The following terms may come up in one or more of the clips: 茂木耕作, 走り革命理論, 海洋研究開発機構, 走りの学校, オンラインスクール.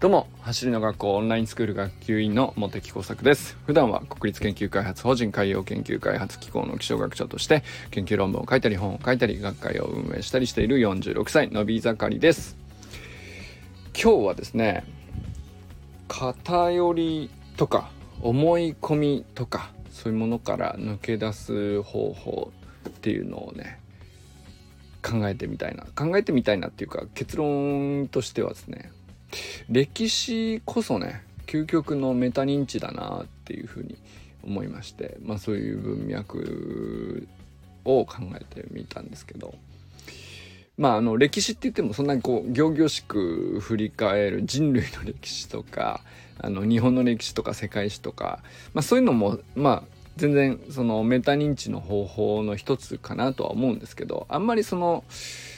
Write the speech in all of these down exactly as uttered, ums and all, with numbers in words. どうも、走りの学校オンラインスクール学級委員の茂木耕作です。普段は国立研究開発法人海洋研究開発機構の気象学者として研究論文を書いたり本を書いたり学会を運営したりしているよんじゅうろくさいのび盛りです。今日はですね、偏りとか思い込みとかそういうものから抜け出す方法っていうのをね考えてみたいな考えてみたいなっていうか、結論としてはですね、歴史こそね究極のメタ認知だなっていうふうに思いまして、まあ、そういう文脈を考えてみたんですけど、まあ、あの歴史って言ってもそんなにこう仰々しく振り返る人類の歴史とかあの日本の歴史とか世界史とか、まあ、そういうのもまあ全然そのメタ認知の方法の一つかなとは思うんですけど、あんまりその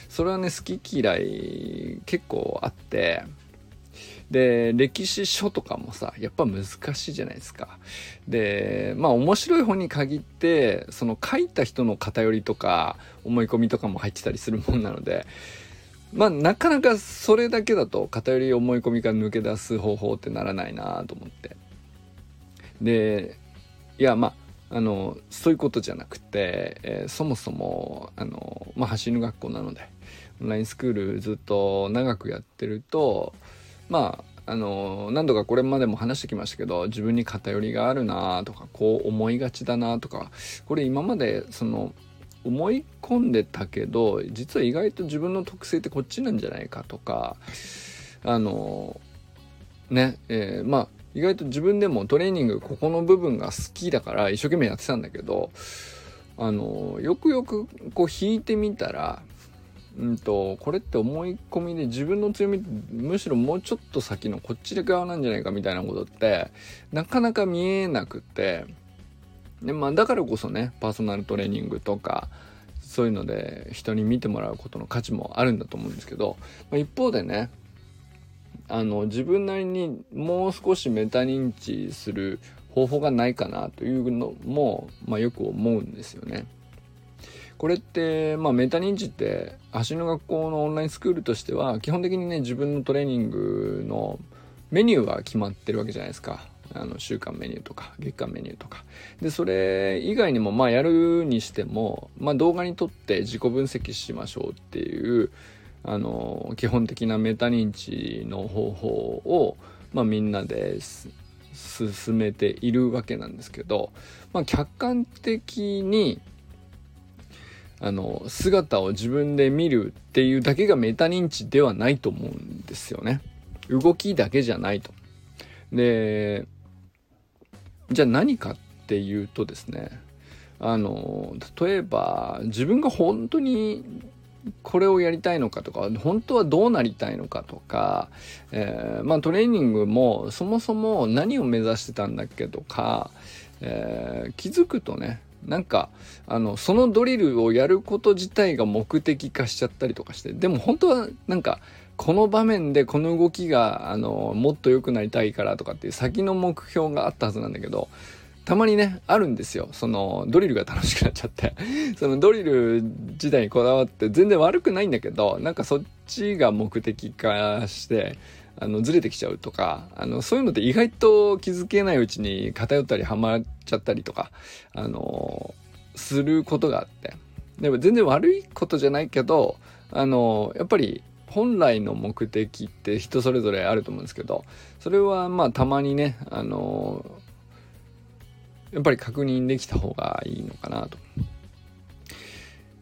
それはね好き嫌い結構あって、で歴史書とかもさやっぱ難しいじゃないですか。でまあ面白い本に限ってその書いた人の偏りとか思い込みとかも入ってたりするもんなので、まあなかなかそれだけだと偏り思い込みから抜け出す方法ってならないなと思って、でいやまああのそういうことじゃなくて、えー、そもそもあの、まあ、走りの学校なのでオンラインスクールずっと長くやってると、まあ、あの何度かこれまでも話してきましたけど、自分に偏りがあるなとかこう思いがちだなとか、これ今までその思い込んでたけど実は意外と自分の特性ってこっちなんじゃないかとか、あのねえー、まあ意外と自分でもトレーニングここの部分が好きだから一生懸命やってたんだけど、あのよくよくこう引いてみたら、うんとこれって思い込みで自分の強みむしろもうちょっと先のこっち側なんじゃないかみたいなことってなかなか見えなくて、で、まあ、だからこそねパーソナルトレーニングとかそういうので人に見てもらうことの価値もあるんだと思うんですけど、まあ、一方でねあの自分なりにもう少しメタ認知する方法がないかなというのも、まあ、よく思うんですよね。これって、まあ、メタ認知って走りの学校のオンラインスクールとしては基本的にね自分のトレーニングのメニューが決まってるわけじゃないですか。あの週間メニューとか月間メニューとかで、それ以外にもまあやるにしても、まあ、動画に撮って自己分析しましょうっていうあの基本的なメタ認知の方法を、まあ、みんなで進めているわけなんですけど、まあ、客観的にあの姿を自分で見るっていうだけがメタ認知ではないと思うんですよね。動きだけじゃないと。でじゃあ何かっていうとですね、あの例えば自分が本当にこれをやりたいのかとか本当はどうなりたいのかとか、えーまあ、トレーニングもそもそも何を目指してたんだっけとか、えー、気づくとねなんかあのそのドリルをやること自体が目的化しちゃったりとかして、でも本当はなんかこの場面でこの動きがあのもっと良くなりたいからとかっていう先の目標があったはずなんだけど、たまにねあるんですよ。そのドリルが楽しくなっちゃってそのドリル自体にこだわって全然悪くないんだけど、なんかそっちが目的化してあのずれてきちゃうとか、あのそういうのって意外と気づけないうちに偏ったりはまっちゃったりとかあのすることがあって、でも全然悪いことじゃないけど、あのやっぱり本来の目的って人それぞれあると思うんですけど、それはまあたまにねあのやっぱり確認できた方がいいのかなと。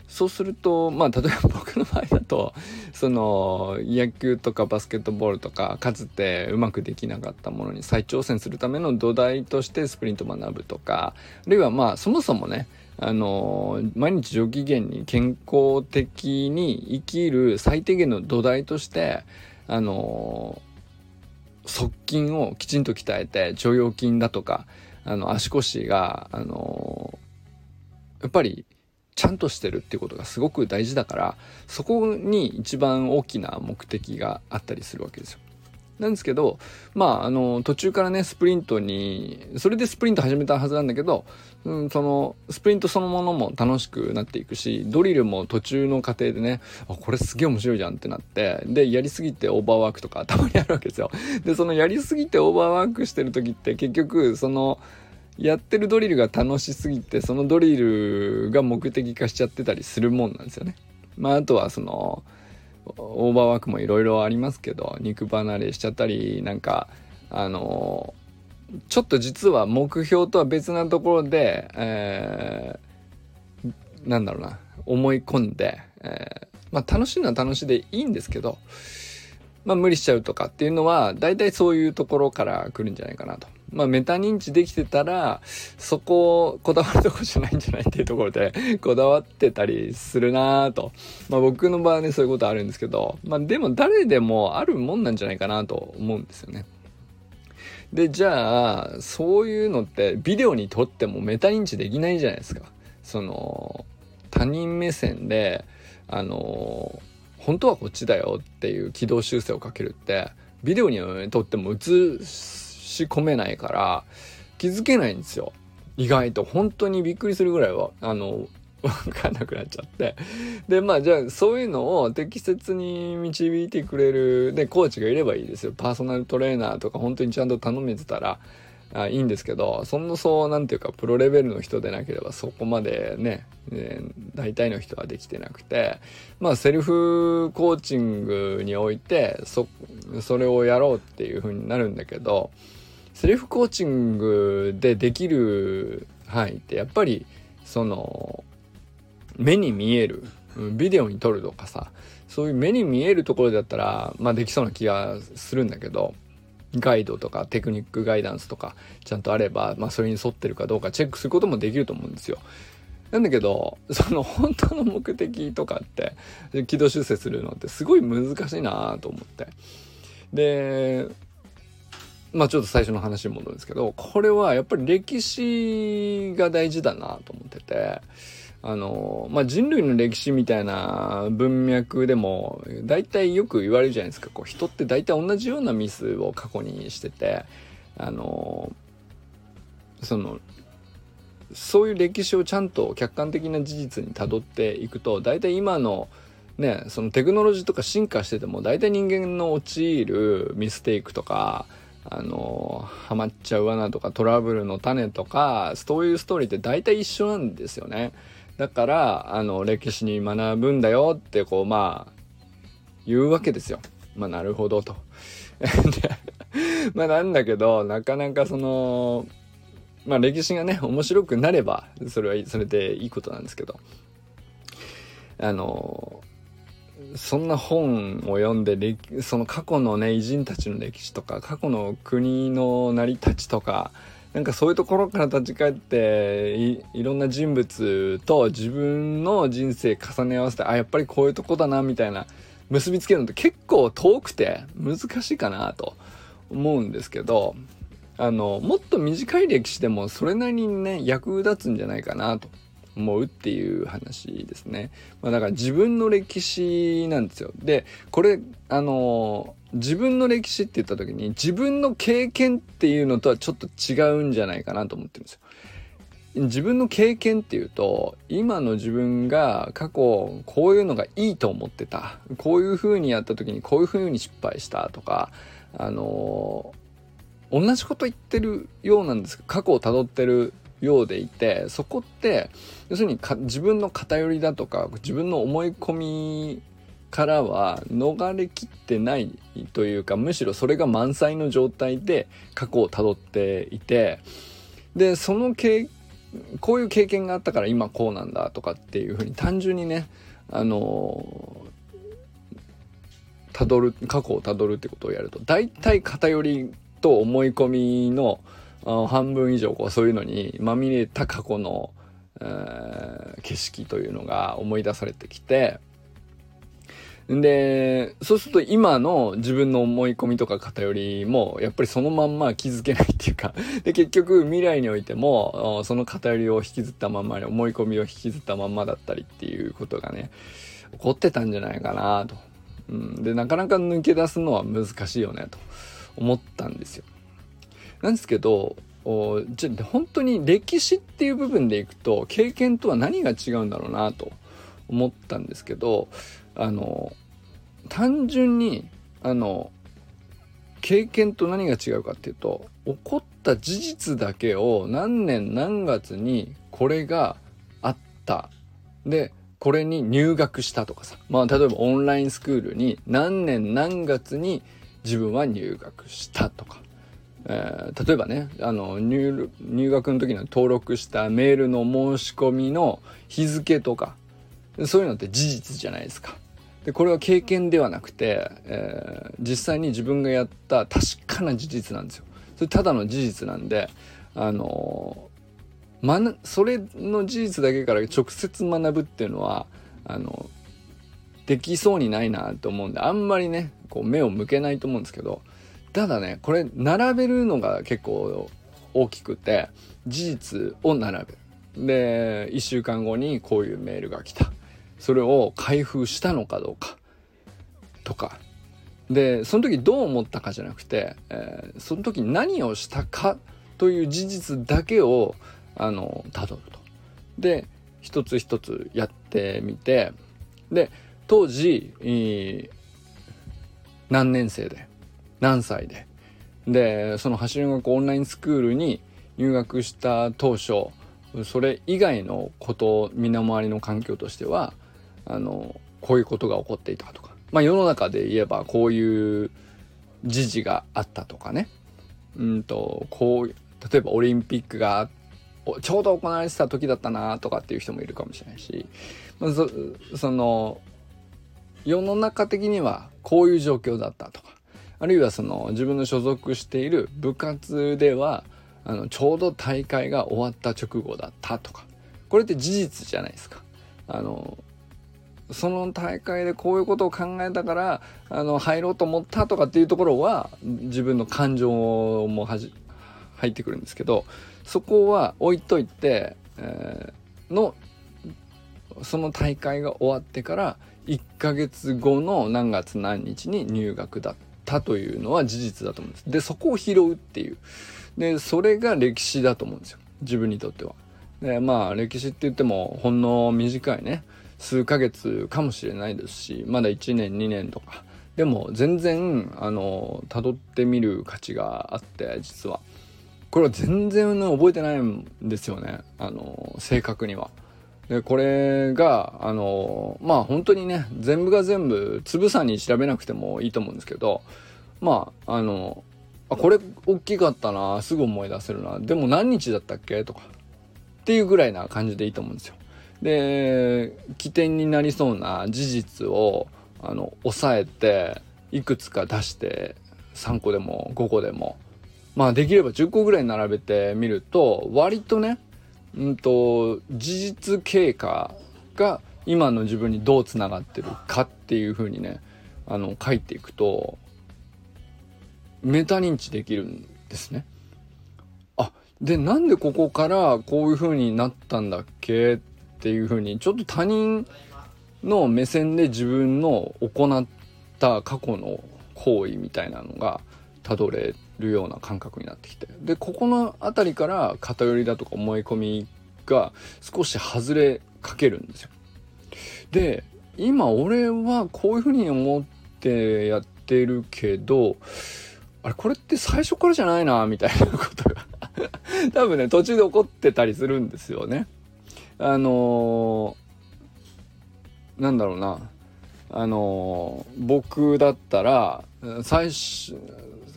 そうするとまあ例えば僕の場合だとその野球とかバスケットボールとかかつてうまくできなかったものに再挑戦するための土台としてスプリントを学ぶとか、あるいはまあそもそもねあの毎日上機嫌に健康的に生きる最低限の土台としてあの側筋をきちんと鍛えて腸腰筋だとかあの足腰が、あのー、やっぱりちゃんとしてるっていうことがすごく大事だから、そこに一番大きな目的があったりするわけですよ。なんですけど、まあ、あの途中からねスプリントにそれでスプリント始めたはずなんだけど、うん、そのスプリントそのものも楽しくなっていくし、ドリルも途中の過程でね、あ、これすげえ面白いじゃんってなって、でやりすぎてオーバーワークとかたまにあるわけですよ。でそのやりすぎてオーバーワークしてる時って結局そのやってるドリルが楽しすぎてそのドリルが目的化しちゃってたりするもんなんですよね。まあ、あとはそのオーバーワークもいろいろありますけど、肉離れしちゃったり、なんかあのちょっと実は目標とは別なところで、えー、なんだろうな、思い込んで、えー、まあ楽しいのは楽しいでいいんですけど、まあ無理しちゃうとかっていうのは大体そういうところから来るんじゃないかなと。まあメタ認知できてたらそこをこだわるとこじゃないんじゃないっていうところでこだわってたりするなぁと、まあ僕の場合はねそういうことあるんですけど、まあでも誰でもあるもんなんじゃないかなと思うんですよね。でじゃあそういうのってビデオに撮ってもメタ認知できないじゃないですか。その他人目線であの本当はこっちだよっていう軌道修正をかけるってビデオに撮っても映し込めないから気づけないんですよ。意外と本当にびっくりするぐらいはあの分かんなくなっちゃって、でまあじゃあそういうのを適切に導いてくれるでコーチがいればいいですよ。パーソナルトレーナーとか本当にちゃんと頼めてたらあいいんですけど、そのそうなんていうかプロレベルの人でなければそこまでね、えー、大体の人はできてなくて、まあセルフコーチングにおいて そ, それをやろうっていう風になるんだけど、セルフコーチングでできる範囲ってやっぱりその目に見えるビデオに撮るとかさ、そういう目に見えるところだったらまあできそうな気がするんだけど、ガイドとかテクニックガイダンスとかちゃんとあれば、まあ、それに沿ってるかどうかチェックすることもできると思うんですよ。なんだけどその本当の目的とかって軌道修正するのってすごい難しいなと思って、でまあちょっと最初の話に戻るんですけど、これはやっぱり歴史が大事だなと思ってて、あのまあ人類の歴史みたいな文脈でも大体よく言われるじゃないですか。こう人って大体同じようなミスを過去にしてて、あのそのそういう歴史をちゃんと客観的な事実にたどっていくと、大体今のねそのテクノロジーとか進化してても大体人間の陥るミステイクとか、あのハマっちゃう罠とかトラブルの種とかそういうストーリーって大体一緒なんですよね。だからあの歴史に学ぶんだよってこうまあ言うわけですよ。まあなるほどとまあなんだけどなかなかそのまあ歴史がね面白くなればそれはそれでいいことなんですけど、あのそんな本を読んでその過去のね偉人たちの歴史とか過去の国の成り立ちとかなんかそういうところから立ち返って い, いろんな人物と自分の人生重ね合わせて、あやっぱりこういうとこだなみたいな結びつけるのって結構遠くて難しいかなと思うんですけど、あのもっと短い歴史でもそれなりにね役立つんじゃないかなと思うっていう話ですね。まあ、だから自分の歴史なんですよ。でこれあの自分の歴史って言った時に自分の経験っていうのとはちょっと違うんじゃないかなと思ってるんですよ。自分の経験っていうと今の自分が過去こういうのがいいと思ってた、こういう風にやった時にこういう風に失敗したとか、あの同じこと言ってるようなんですけど過去をたどってるようでいて、そこって要するにか自分の偏りだとか自分の思い込みからは逃れきってないというか、むしろそれが満載の状態で過去をたどっていて、でそのけこういう経験があったから今こうなんだとかっていうふうに単純にねあのたどる過去をたどるってことをやると大体偏りと思い込みの半分以上こうそういうのにまみれた過去の、えー、景色というのが思い出されてきて、でそうすると今の自分の思い込みとか偏りもやっぱりそのまんま気づけないっていうか、で結局未来においてもその偏りを引きずったまんまに思い込みを引きずったまんまだったりっていうことがね起こってたんじゃないかなとうん、でなかなか抜け出すのは難しいよねと思ったんですよ。なんですけどおじゃ本当に歴史っていう部分でいくと経験とは何が違うんだろうなと思ったんですけど、あの単純にあの経験と何が違うかっていうと、起こった事実だけを何年何月にこれがあったでこれに入学したとかさ、まあ例えばオンラインスクールに何年何月に自分は入学したとか、えー、例えばねあの 入, 入学の時の登録したメールの申し込みの日付とか、そういうのって事実じゃないですか。でこれは経験ではなくて、えー、実際に自分がやった確かな事実なんですよ。それただの事実なんで、あのーまな、それの事実だけから直接学ぶっていうのはあのできそうにないなと思うんで、あんまりねこう目を向けないと思うんですけど、ただねこれ並べるのが結構大きくて、事実を並べるでいっしゅうかんごにこういうメールが来た、それを開封したのかどうかとかで、その時どう思ったかじゃなくて、えー、その時何をしたかという事実だけをあのたどると。で一つ一つやってみて、で当時、えー、何年生で何歳ででその走りの学校オンラインスクールに入学した当初、それ以外のこと身の回りの環境としてはあのこういうことが起こっていたとか、まあ、世の中で言えばこういう時事があったとかね、うんとこう例えばオリンピックがちょうど行われてた時だったなとかっていう人もいるかもしれないし、まあ、そ, その世の中的にはこういう状況だったとか、あるいはその自分の所属している部活ではあのちょうど大会が終わった直後だったとか、これって事実じゃないですか。あのその大会でこういうことを考えたからあの入ろうと思ったとかっていうところは自分の感情もはじ入ってくるんですけど、そこは置いといて、えー、のその大会が終わってからいっかげつごの何月何日に入学だったというのは事実だと思うんです。でそこを拾うっていう、でそれが歴史だと思うんですよ、自分にとっては。でまあ歴史って言ってもほんの短いね数ヶ月かもしれないですし、まだいちねんにねんとかでも全然あの辿ってみる価値があって、実はこれは全然、ね、覚えてないんですよね、あの正確には。でこれがあのまあ本当にね全部が全部つぶさに調べなくてもいいと思うんですけど、まああのあこれ大きかったな、すぐ思い出せるな、でも何日だったっけとかっていうぐらいな感じでいいと思うんですよ。で起点になりそうな事実をあの抑えていくつか出して、さんこでもごこでも、まあできればじゅっこぐらい並べてみると、割とねうんと事実経過が今の自分にどうつながってるかっていう風にねあの書いていくとメタ認知できるんですね。あ、でなんでここからこういう風になったんだっけっていう風に、ちょっと他人の目線で自分の行った過去の行為みたいなのがたどれるような感覚になってきて、でここのあたりから偏りだとか思い込みが少し外れかけるんですよ。で今俺はこういう風に思ってやってるけど、あれこれって最初からじゃないなみたいなことが多分ね途中で起こってたりするんですよね。あのー、なんだろうな、あのー、僕だったら最初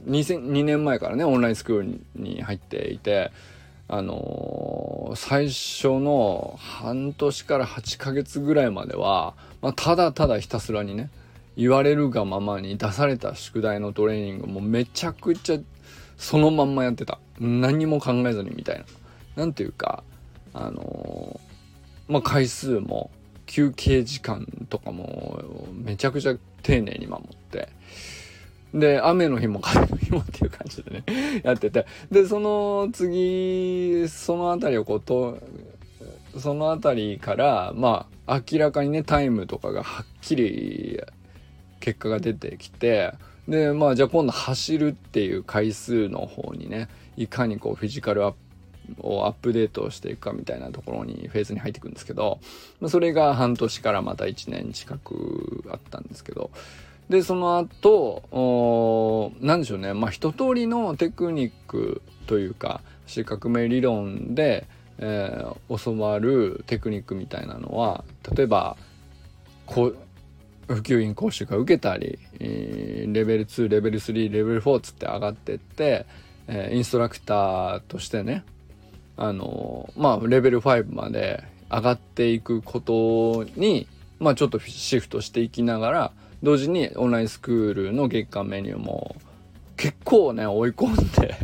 にねんまえからねオンラインスクールに入っていて、あのー、最初の半年からはちかげつぐらいまでは、まあ、ただただひたすらにね言われるがままに出された宿題のトレーニングもめちゃくちゃそのまんまやってた、何も考えずにみたいな、なんていうかあのー、まあ回数も休憩時間とかもめちゃくちゃ丁寧に守って、で雨の日も風の日もっていう感じでねやってて、でその次そのあたりをこうとそのあたりからまあ明らかにねタイムとかがはっきり結果が出てきて、でまあじゃあ今度走るっていう回数の方にね、いかにこうフィジカルアップをアップデートしていくかみたいなところにフェーズに入っていくんですけど、それが半年からまたいちねん近くあったんですけど、でその後なんでしょうね、まあ一通りのテクニックというか走り革命理論で、えー、教わるテクニックみたいなのは、例えばこう普及員講習が受けたり、えー、レベルにレベルさんレベルよんつって上がってって、えー、インストラクターとしてね、あのまあレベルごまで上がっていくことに、まあ、ちょっとシフトしていきながら、同時にオンラインスクールの月間メニューも結構ね追い込んで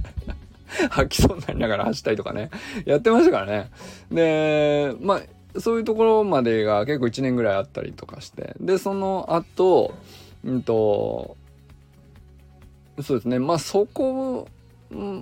吐きそうになりながら走ったりとかねやってましたからね。でまあそういうところまでが結構いちねんぐらいあったりとかして、でその後うんとそうですね、まあそこ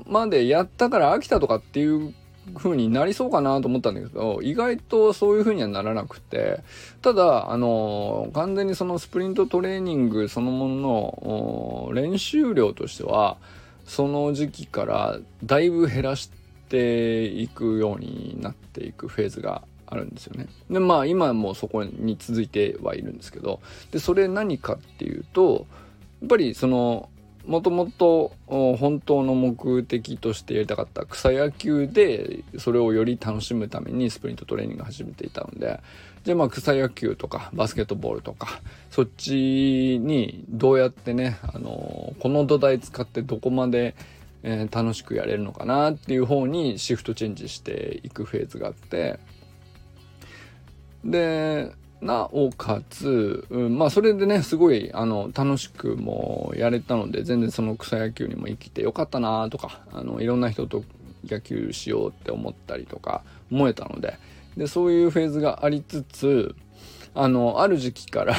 までやったから飽きたとかっていう風になりそうかなと思ったんだけど、意外とそういう風にはならなくて、ただあの完全にそのスプリントトレーニングそのものの練習量としてはその時期からだいぶ減らしていくようになっていくフェーズがあるんですよね。でまあ今もそこに続いてはいるんですけど、でそれ何かっていうと、やっぱりそのもともと本当の目的としてやりたかった草野球で、それをより楽しむためにスプリントトレーニングを始めていたので、じゃあまあ草野球とかバスケットボールとか、そっちにどうやってね、あのこの土台使ってどこまでえ楽しくやれるのかなっていう方にシフトチェンジしていくフェーズがあって、でなおかつ、うん、まあそれでねすごいあの楽しくもやれたので、全然その草野球にも生きてよかったなとか、あのいろんな人と野球しようって思ったりとか思えたので、でそういうフェーズがありつつ、あのある時期から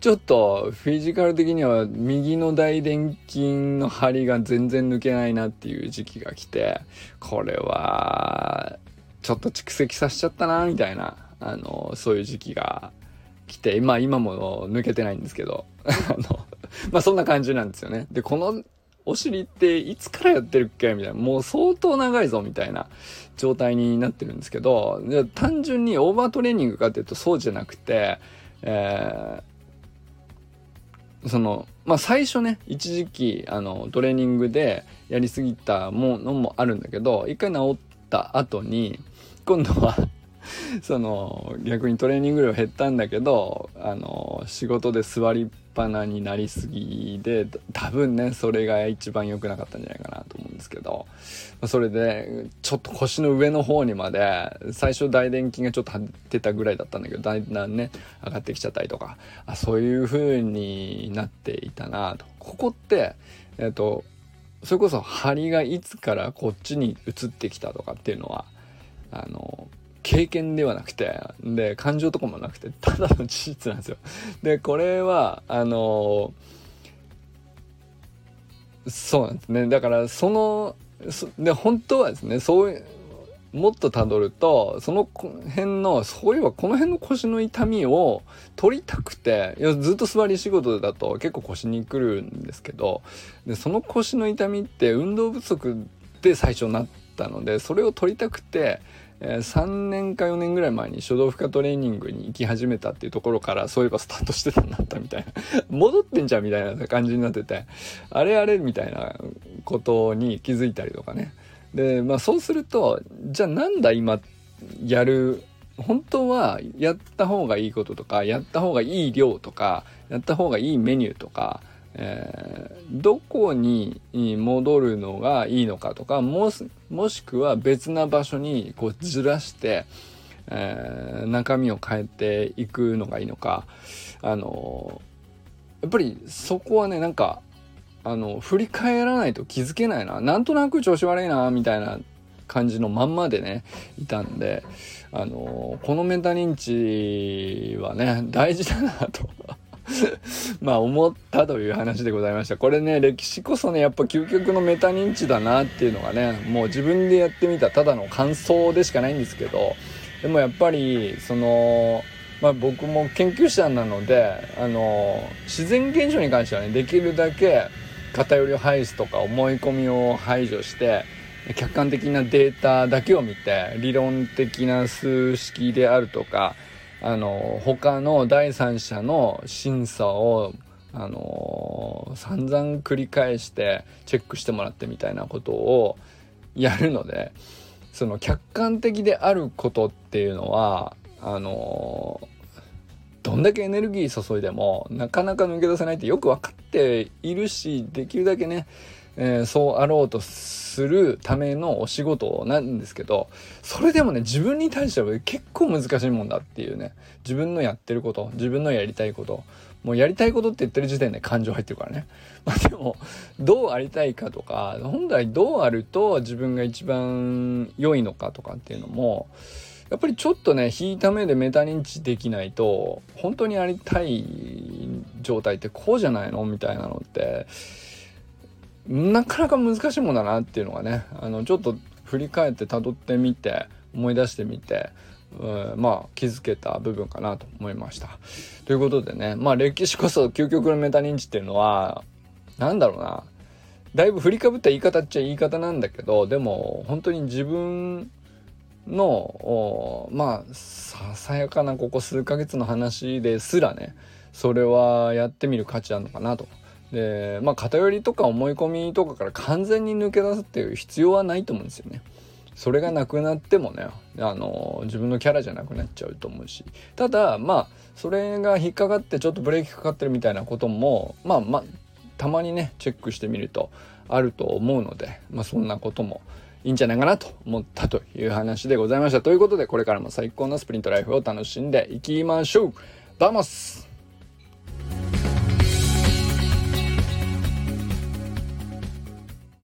ちょっとフィジカル的には右の大臀筋の張りが全然抜けないなっていう時期が来て、これはちょっと蓄積させちゃったなみたいな、あのそういう時期が来て、まあ、今も抜けてないんですけどあの、まあ、そんな感じなんですよね。でこのお尻っていつからやってるっけみたいな、もう相当長いぞみたいな状態になってるんですけど、で単純にオーバートレーニングかっていうとそうじゃなくて、えーそのまあ、最初ね一時期あのトレーニングでやりすぎたものもあるんだけど、一回治った後に今度はその逆にトレーニング量減ったんだけど、あの仕事で座りっぱなになりすぎで、多分ねそれが一番良くなかったんじゃないかなと思うんですけど、それでちょっと腰の上の方にまで最初大臀筋がちょっと張ってたぐらいだったんだけど、だんだんね上がってきちゃったりとか、あそういう風になっていたなと。ここってえっとそれこそ張りがいつからこっちに移ってきたとかっていうのは、あの経験ではなくて、で感情とかもなくて、ただの事実なんですよ。でこれはあのー、そうなんですね。だからそのそで本当はですね、そういうもっとたどると、その辺のそういえばこの辺の腰の痛みを取りたくて、いやずっと座り仕事だと結構腰に来るんですけど、でその腰の痛みって運動不足で最初になったので、それを取りたくてさんねんかよねんぐらい前に初動負荷トレーニングに行き始めたっていうところから、そういえばスタートしてたんだったみたいな戻ってんじゃんみたいな感じになってて、あれあれみたいなことに気づいたりとかね。でまあそうすると、じゃあなんだ今やる本当はやった方がいいこととか、やった方がいい量とか、やった方がいいメニューとか、えー、どこに戻るのがいいのかとか、もし、もしくは別な場所にこうずらして、えー、中身を変えていくのがいいのか、あのー、やっぱりそこはねなんかあの振り返らないと気づけないな、なんとなく調子悪いなみたいな感じのまんまでねいたんで、あのー、このメタ認知はね大事だなとまあ思ったという話でございました。これね歴史こそねやっぱ究極のメタ認知だなっていうのがね、もう自分でやってみたただの感想でしかないんですけど、でもやっぱりそのまあ、僕も研究者なので、あの自然現象に関してはね、できるだけ偏りを排すとか思い込みを排除して、客観的なデータだけを見て、理論的な数式であるとか、あの他の第三者の審査をあの散々繰り返してチェックしてもらってみたいなことをやるので、その客観的であることっていうのは、あのどんだけエネルギー注いでもなかなか抜け出せないってよく分かっているし、できるだけね、えー、そうあろうとするためのお仕事なんですけど、それでもね、自分に対しては結構難しいもんだっていうね、自分のやってること、自分のやりたいこと、もうやりたいことって言ってる時点で感情入ってるからね、まあ、でもどうありたいかとか、本来どうあると自分が一番良いのかとかっていうのもやっぱりちょっとね、引いた目でメタ認知できないと、本当にありたい状態ってこうじゃないのみたいなのってなかなか難しいもんだなっていうのがね、あのちょっと振り返って辿ってみて思い出してみて、うん、まあ気づけた部分かなと思いました。ということでね、まあ歴史こそ究極のメタ認知っていうのは、なんだろうな、だいぶ振りかぶった言い方っちゃ言い方なんだけど、でも本当に自分のまあささやかなここ数ヶ月の話ですらね、それはやってみる価値あるのかなと。で、まあ、偏りとか思い込みとかから完全に抜け出すっていう必要はないと思うんですよね。それがなくなってもね、あの自分のキャラじゃなくなっちゃうと思うし、ただまあそれが引っかかってちょっとブレーキかかってるみたいなことも、まあまあたまにねチェックしてみるとあると思うので、まあそんなこともいいんじゃないかなと思ったという話でございました。ということで、これからも最高のスプリントライフを楽しんでいきましょう。バモス。